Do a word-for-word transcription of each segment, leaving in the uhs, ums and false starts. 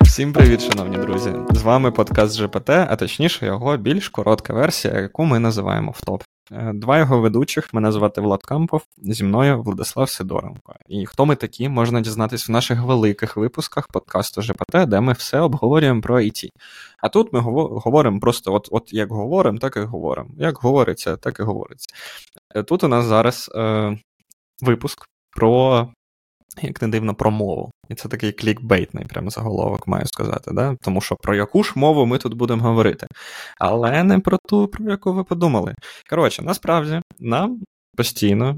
Всім привіт, шановні друзі! З вами подкаст ЖеПеТе, а точніше його більш коротка версія, яку ми називаємо «Офтоп». Два його ведучих, мене звати Влад Кампов, зі мною Владислав Сидоренко. І хто ми такі, можна дізнатись в наших великих випусках подкасту ЖеПеТе, де ми все обговорюємо про ай ті. А тут ми говоримо просто от, от як говоримо, так і говоримо. Як говориться, так і говориться. Тут у нас зараз е, випуск про... як не дивно, про мову. І це такий клікбейтний прям заголовок, маю сказати, да? Тому що про яку ж мову ми тут будемо говорити. Але не про ту, про яку ви подумали. Коротше, насправді, нам постійно,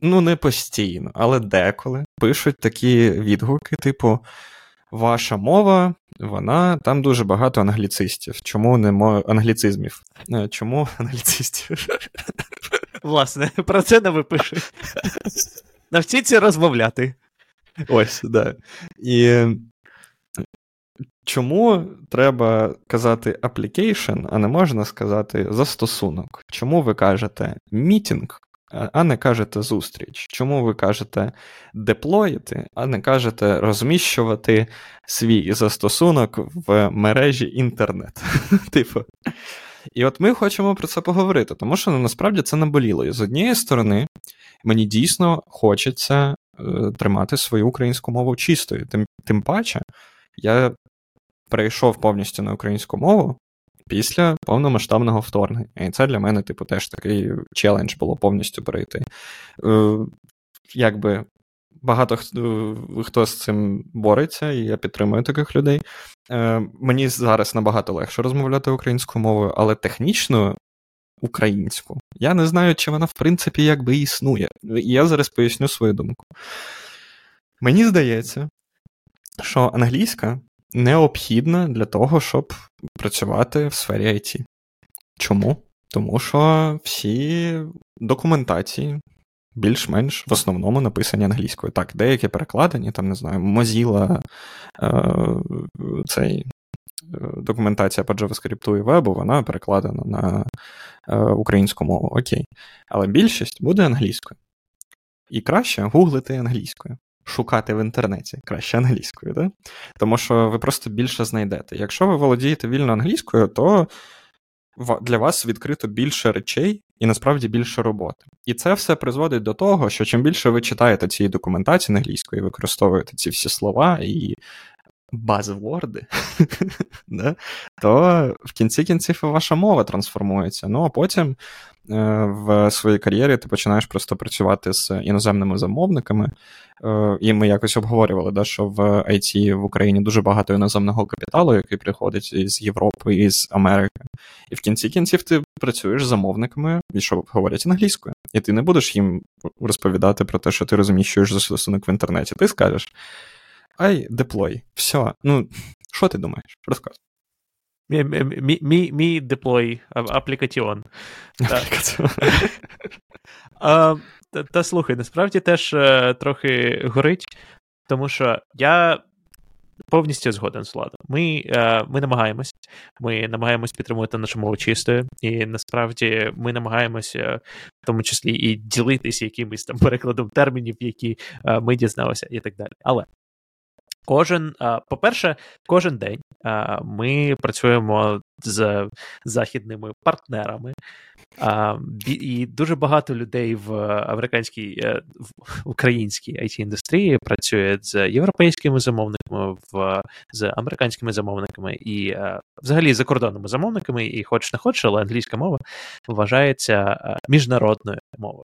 ну не постійно, але деколи пишуть такі відгуки, типу, ваша мова, вона, там дуже багато англіцистів. Чому не мо... англіцизмів? Чому англіцистів? Власне, про це нам і пишуть. Навчіться розмовляти. Ось, так. Да. І чому треба казати application, а не можна сказати застосунок? Чому ви кажете мітінг, а не кажете зустріч? Чому ви кажете деплоїти, а не кажете розміщувати свій застосунок в мережі інтернет? Типу. І от ми хочемо про це поговорити, тому що насправді це наболіло. І з однієї сторони, мені дійсно хочеться е, тримати свою українську мову чистою. Тим, тим паче, я перейшов повністю на українську мову після повномасштабного вторгнення. І це для мене, типу, теж такий челендж було повністю перейти. Е, якби багато хто, хто з цим бореться, і я підтримую таких людей. Е, мені зараз набагато легше розмовляти українською мовою, але технічно українську. Я не знаю, чи вона, в принципі, якби існує. Я зараз поясню свою думку. Мені здається, що англійська необхідна для того, щоб працювати в сфері ай ті. Чому? Тому що всі документації більш-менш в основному написані англійською. Так, деякі перекладені, там, не знаю, Mozilla, цей... документація по JavaScript і вебу, вона перекладена на українську мову, окей. Але більшість буде англійською. І краще гуглити англійською. Шукати в інтернеті краще англійською, да? Тому що ви просто більше знайдете. Якщо ви володієте вільно англійською, то для вас відкрито більше речей і, насправді, більше роботи. І це все призводить до того, що чим більше ви читаєте цієї документації англійської, використовуєте ці всі слова і базворди, да? То в кінці кінців ваша мова трансформується. Ну, а потім е, в своїй кар'єрі ти починаєш просто працювати з іноземними замовниками. Е, і ми якось обговорювали, да, що в ай ті в Україні дуже багато іноземного капіталу, який приходить із Європи, із Америки. І в кінці кінців ти працюєш з замовниками, і що говорять англійською. І ти не будеш їм розповідати про те, що ти розміщуєш застосунок в інтернеті. Ти скажеш: ай, деплой. Все. Ну, що ти думаєш? Розкажи. Мій деплой, аплікаціон. Та слухай, насправді теж трохи горить, тому що я повністю згоден з Владом. Ми, ми намагаємось. Ми намагаємось підтримувати нашу мову чистою. І насправді ми намагаємося в тому числі і ділитися якимось там перекладом термінів, які ми дізналися і так далі. Але Кожен, по-перше, кожен день ми працюємо з західними партнерами, і дуже багато людей в американській, в українській ай ті-індустрії працює з європейськими замовниками, в, з американськими замовниками і взагалі закордонними замовниками, і хоч не хоч, але англійська мова вважається міжнародною мовою.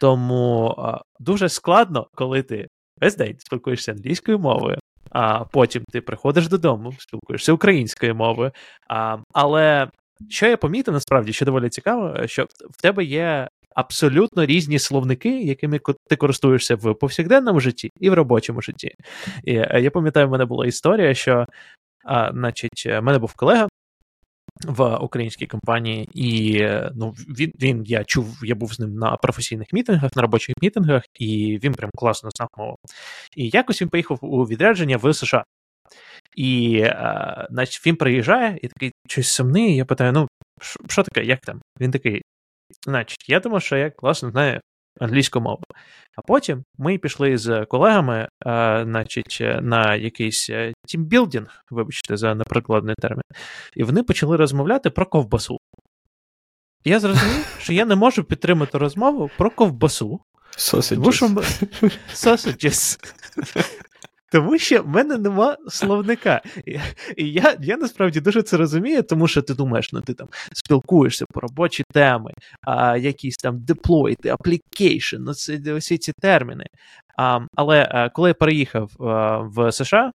Тому дуже складно, коли ти весь день спілкуєшся англійською мовою, а потім ти приходиш додому, спілкуєшся українською мовою. А, але що я помітив, насправді, що доволі цікаво, що в тебе є абсолютно різні словники, якими ти користуєшся в повсякденному житті і в робочому житті. І я пам'ятаю, в мене була історія, що, а, значить, в мене був колега в українській компанії, і ну, він, він, я чув, я був з ним на професійних мітингах, на робочих мітингах, і він прям класно знав мову. І якось він поїхав у відрядження в США. І, а, значить, він приїжджає, і такий щось сумний, я питаю, ну, що таке, як там? Він такий, значить, я думав, що я класно знаю англійську мову. А потім ми пішли з колегами, а, значить, на якийсь тімбілдінг, вибачте за неприкладний термін, і вони почали розмовляти про ковбасу. І я зрозумів, що я не можу підтримати розмову про ковбасу. Sausages. Тому що в мене нема словника. І я, я насправді дуже це розумію, тому що ти думаєш, ну ти там спілкуєшся по робочі теми, а, якісь там деплойти, аплікейшн, ну, усі ці терміни. А, але а, коли я переїхав а, в США,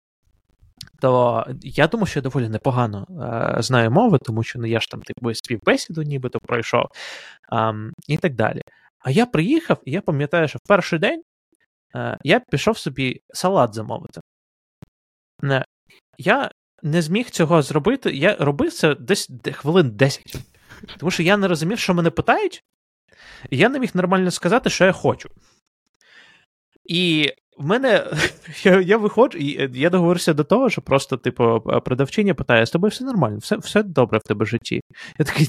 то я думаю, що я доволі непогано а, знаю мови, тому що ну, я ж там типу, співбесіду нібито пройшов а, і так далі. А я приїхав, і я пам'ятаю, що в перший день я пішов собі салат замовити. Я не зміг цього зробити, я робив це десь хвилин десять. Тому що я не розумів, що мене питають, і я не міг нормально сказати, що я хочу. І в мене, я, я виходжу, і я договорився до того, що просто, типу, продавчиня питає, з тобою все нормально, все, все добре в тебе в житті. Я такий,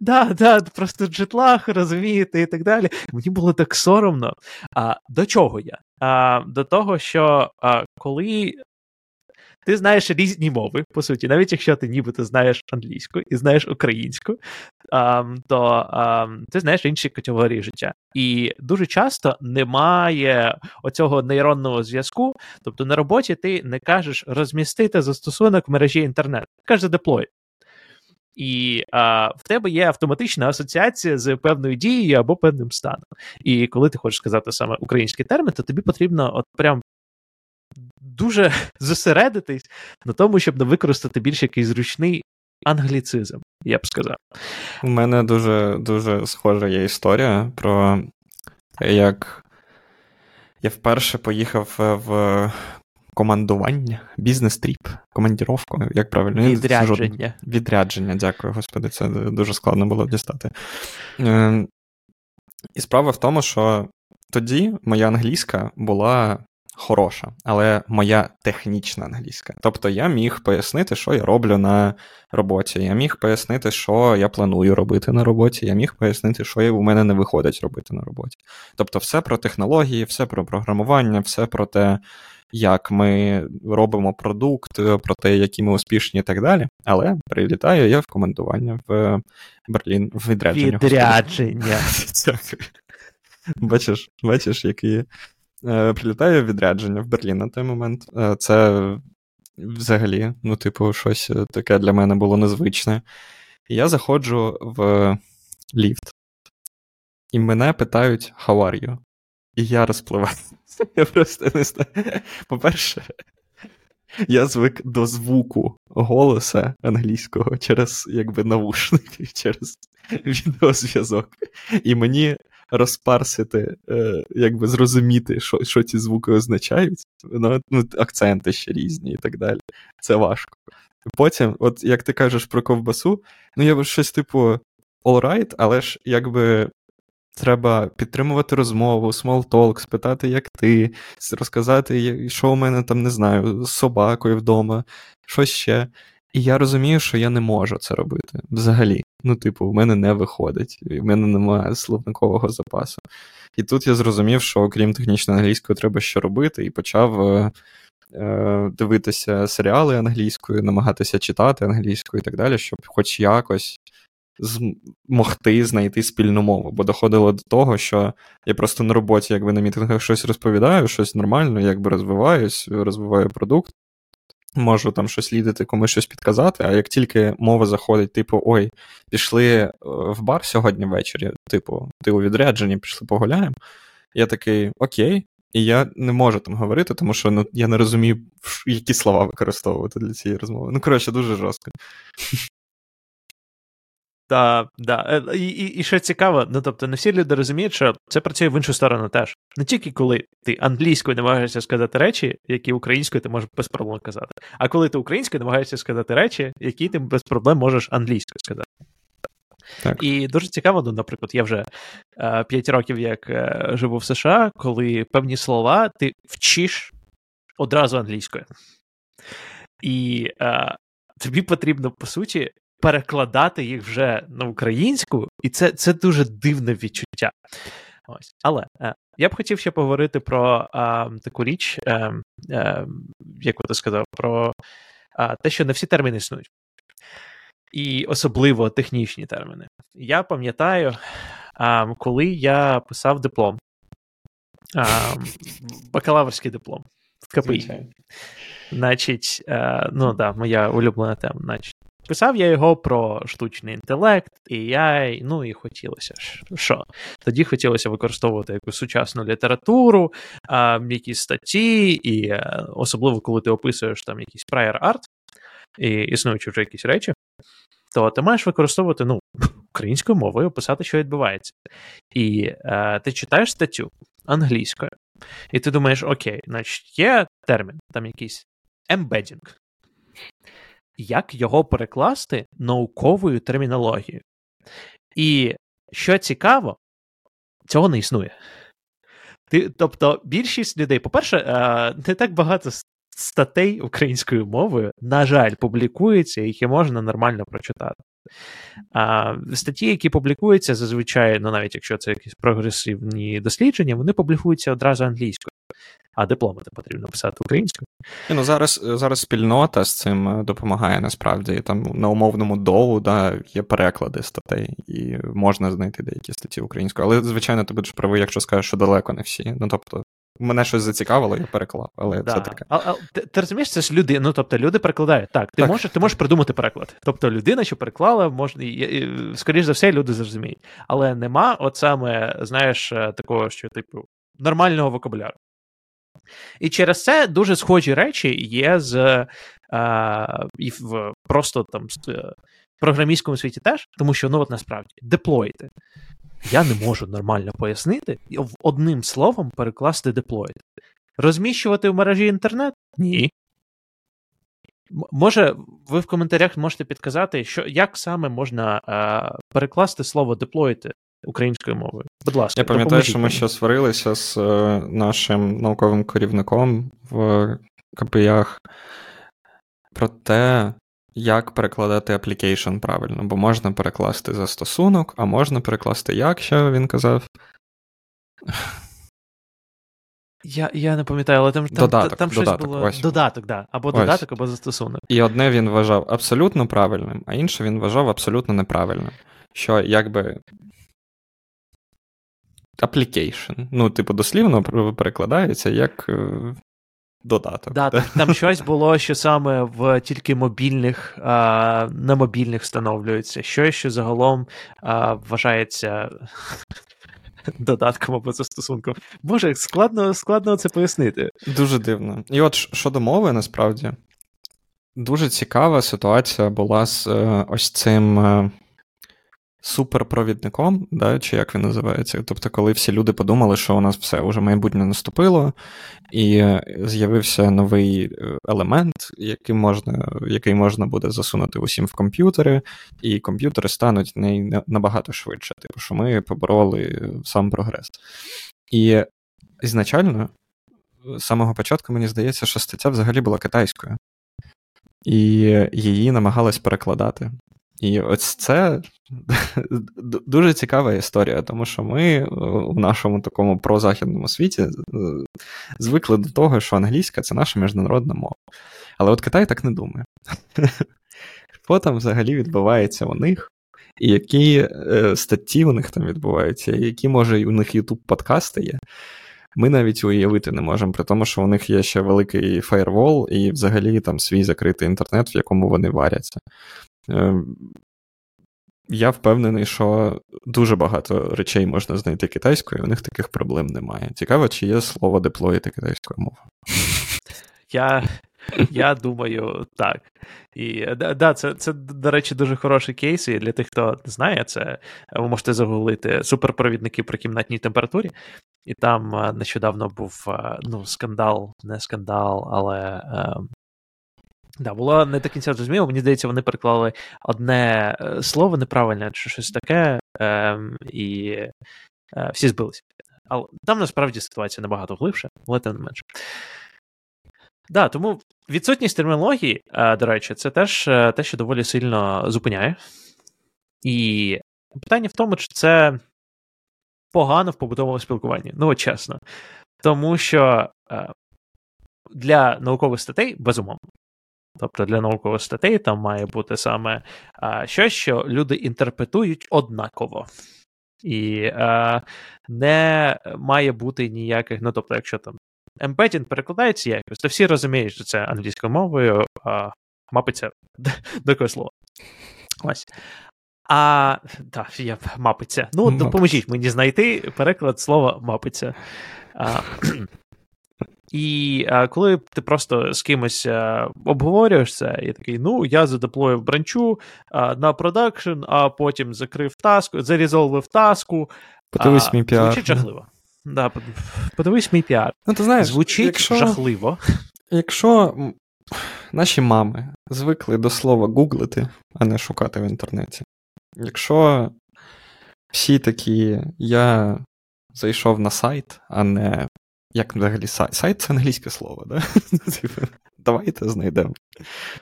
да, да, просто джетлаг, розумієте, і так далі. Мені було так соромно. А до чого я? А, до того, що а, коли ти знаєш різні мови, по суті, навіть якщо ти нібито знаєш англійську і знаєш українську, а, то а, ти знаєш інші категорії життя. І дуже часто немає оцього нейронного зв'язку, тобто на роботі ти не кажеш розмістити застосунок в мережі інтернет, ти кажеш деплой. І а, в тебе є автоматична асоціація з певною дією або певним станом. І коли ти хочеш сказати саме український термін, то тобі потрібно от прям дуже зосередитись на тому, щоб не використати більш якийсь зручний англіцизм, я б сказав. У мене дуже, дуже схожа є історія про як я вперше поїхав в командування, бізнес-тріп, командіровку, як правильно? Відрядження. Відрядження, дякую, господи, це дуже складно було дістати. І справа в тому, що тоді моя англійська була хороша, але моя технічна англійська. Тобто я міг пояснити, що я роблю на роботі, я міг пояснити, що я планую робити на роботі, я міг пояснити, що у мене не виходить робити на роботі. Тобто все про технології, все про програмування, все про те, як ми робимо продукт, про те, які ми успішні і так далі. Але прилітаю я в командування в Берлін, в відрядження. Відрядження. Бачиш, бачиш, які... Прилітаю в відрядження в Берлін на той момент. Це взагалі, ну, типу, щось таке для мене було незвичне. І я заходжу в ліфт, і мене питають «How are you?». І я розпливаюся. Я просто не знаю. По-перше, я звик до звуку голоса англійського через, якби, навушники, через відеозв'язок. І мені розпарсити, якби зрозуміти, що, що ці звуки означають, ну, акценти ще різні і так далі. Це важко. Потім, от як ти кажеш про ковбасу, ну я щось типу all right, але ж якби треба підтримувати розмову, small talk, спитати, як ти, розказати, що у мене там, не знаю, з собакою вдома, що ще. І я розумію, що я не можу це робити взагалі. Ну, типу, в мене не виходить, в мене немає словникового запасу. І тут я зрозумів, що окрім технічної англійської треба ще робити, і почав е- дивитися серіали англійською, намагатися читати англійською і так далі, щоб хоч якось змогти знайти спільну мову. Бо доходило до того, що я просто на роботі, якби на мітингах щось розповідаю, щось нормально, якби розвиваюсь, розвиваю продукт, можу там щось лідити, комусь щось підказати, а як тільки мова заходить, типу, ой, пішли в бар сьогодні ввечері, типу, ти у відрядженні, пішли погуляємо, я такий, окей, і я не можу там говорити, тому що ну, я не розумію, які слова використовувати для цієї розмови. Ну, коротше, дуже жорстко. Так, да, да. І, і, і ще цікаво, ну, тобто, не всі люди розуміють, що це працює в іншу сторону теж. Не тільки коли ти англійською намагаєшся сказати речі, які українською ти можеш без проблем казати, а коли ти українською намагаєшся сказати речі, які ти без проблем можеш англійською сказати. Так. І дуже цікаво, ну, наприклад, я вже е, п'ять років як е, живу в США, коли певні слова ти вчиш одразу англійською. І е, тобі потрібно, по суті, перекладати їх вже на українську, і це, це дуже дивне відчуття. Ось. Але е, я б хотів ще поговорити про е, таку річ, е, е, яку ти сказав, про е, те, що не всі терміни існують. І особливо технічні терміни. Я пам'ятаю, е, коли я писав диплом, е, бакалаврський диплом в КПІ. Значить, е, ну да, моя улюблена тема, значить. Писав я його про штучний інтелект, ей ай, ну і хотілося ж. Що? Тоді хотілося використовувати якусь сучасну літературу, а, якісь статті, і а, особливо, коли ти описуєш там якийсь prior art, і існуючі вже якісь речі, то ти маєш використовувати, ну, українською мовою, описати, що відбувається. І а, ти читаєш статтю англійською, і ти думаєш, окей, значить, є термін, там якийсь embedding. Як його перекласти науковою термінологією? І, що цікаво, цього не існує. Ти, тобто, більшість людей, по-перше, не так багато статей українською мовою, на жаль, публікується, які можна нормально прочитати. А, статті, які публікуються, зазвичай, ну навіть якщо це якісь прогресивні дослідження, вони публікуються одразу англійською. А дипломи потрібно писати українською. Ну, зараз, зараз спільнота з цим допомагає насправді. Там на умовному долу да, є переклади статей, і можна знайти деякі статті українською. Але, звичайно, ти будеш правий, якщо скажеш, що далеко не всі. Ну, тобто, мене щось зацікавило, я переклав. Але да. Це таке. А, а, ти, ти розумієш, це ж люди, ну, тобто, люди перекладають. Так, ти, так, можеш, ти так. можеш придумати переклад. Тобто, людина, що переклала, можна, і, і, скоріш за все, люди зрозуміють. Але нема от саме, знаєш, такого, що, типу, нормального вокабуляру. І через це дуже схожі речі є з а, і в просто там в програмістському світі теж, тому що, ну, от насправді, деплоїти. Я не можу нормально пояснити, одним словом перекласти деплоїти. Розміщувати в мережі інтернет? Ні. Може, ви в коментарях можете підказати, що, як саме можна а, перекласти слово деплоїти українською мовою. Будь ласка, я пам'ятаю, що ми ще сварилися з нашим науковим керівником в КПІ-ах про те, як перекладати application правильно, бо можна перекласти застосунок, а можна перекласти як, що він казав. Я, я не пам'ятаю, але там, там, додаток, там щось додаток, було... Ось. Додаток, да. Або ось. Додаток, або застосунок. І одне він вважав абсолютно правильним, а інше він вважав абсолютно неправильним. Що, якби... application. Ну, типу, дослівно перекладається як е, додаток. Да, там, там щось було, що саме в тільки мобільних, е, на мобільних встановлюється. Щось, що загалом е, вважається додатком або застосунком. Боже, складно, складно це пояснити. Дуже дивно. І от щодо мови, насправді, дуже цікава ситуація була з е, ось цим... Е, суперпровідником, да, чи як він називається, тобто коли всі люди подумали, що у нас все, уже майбутнє наступило, і з'явився новий елемент, який можна, який можна буде засунути усім в комп'ютери, і комп'ютери стануть набагато швидше, типу, що ми побороли сам прогрес. І ізначально, з самого початку, мені здається, що стаття взагалі була китайською, і її намагались перекладати. І ось це дуже цікава історія, тому що ми в нашому такому прозахідному світі звикли до того, що англійська – це наша міжнародна мова. Але от Китай так не думає. Що там взагалі відбувається у них, і які статті у них там відбуваються, і які, може, у них YouTube-подкасти є. Ми навіть уявити не можемо, при тому, що у них є ще великий фаєрвол і взагалі там свій закритий інтернет, в якому вони варяться. Я впевнений, що дуже багато речей можна знайти китайською, у них таких проблем немає. Цікаво, чи є слово деплоїти китайською мовою? Я, я думаю, так. І, да, це, це, до речі, дуже хороший кейс, і для тих, хто не знає, це ви можете загуглити суперпровідники при кімнатній температурі, і там нещодавно був, ну, скандал, не скандал, але... Да, було не до кінця зрозуміло, мені здається, вони переклали одне слово неправильне, чи щось таке, е, і е, всі збилися. Але там, насправді, ситуація набагато глибша, але тим не менше. Да, тому відсутність термінології, е, до речі, це теж е, те, що доволі сильно зупиняє. І питання в тому, чи це погано в побутовому спілкуванні. Ну, от чесно. Тому що е, для наукових статей, безумовно, тобто для наукових статей там має бути саме е, щось, що люди інтерпретують однаково. І е, не має бути ніяких, ну, тобто, якщо там embedding перекладається якось, то всі розуміють, що це англійською мовою е, мапиться до якогось слова. Ось. А, так, я мапиться. Ну, мапиться. Допоможіть мені знайти переклад слова мапиться. А, і а, коли ти просто з кимось а, обговорюєш це, і такий, ну, я задеплоїв бранчу а, на продакшн, а потім закрив таску, зарізолвив таску. Подивись а, мій піар. Звучить жахливо. Да, подивись мій піар. Ну, ти знаєш, звучить якщо, жахливо. Якщо наші мами звикли до слова гуглити, а не шукати в інтернеті, якщо всі такі, я зайшов на сайт, а не, як взагалі, сайт, сайт це англійське слово, да? Давайте знайдемо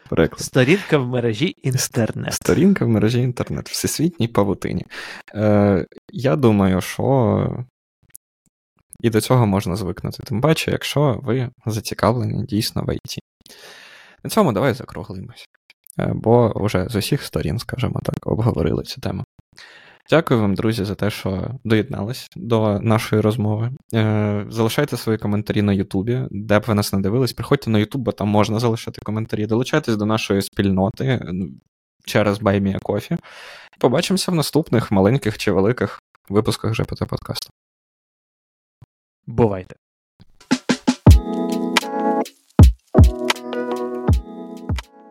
переклад. Сторінка в мережі інтернет. Сторінка в мережі інтернет, всесвітній павутині. Е, я думаю, що і до цього можна звикнути, тим паче, якщо ви зацікавлені дійсно в ай ті. На цьому давай закруглимось. Бо вже з усіх сторін, скажімо так, обговорили цю тему. Дякую вам, друзі, за те, що доєднались до нашої розмови. Залишайте свої коментарі на Ютубі, де б ви нас не дивились. Приходьте на Ютуб, бо там можна залишати коментарі. Долучайтесь до нашої спільноти через Buy Me a Coffee. Побачимося в наступних маленьких чи великих випусках ЖеПеТе подкасту. Бувайте!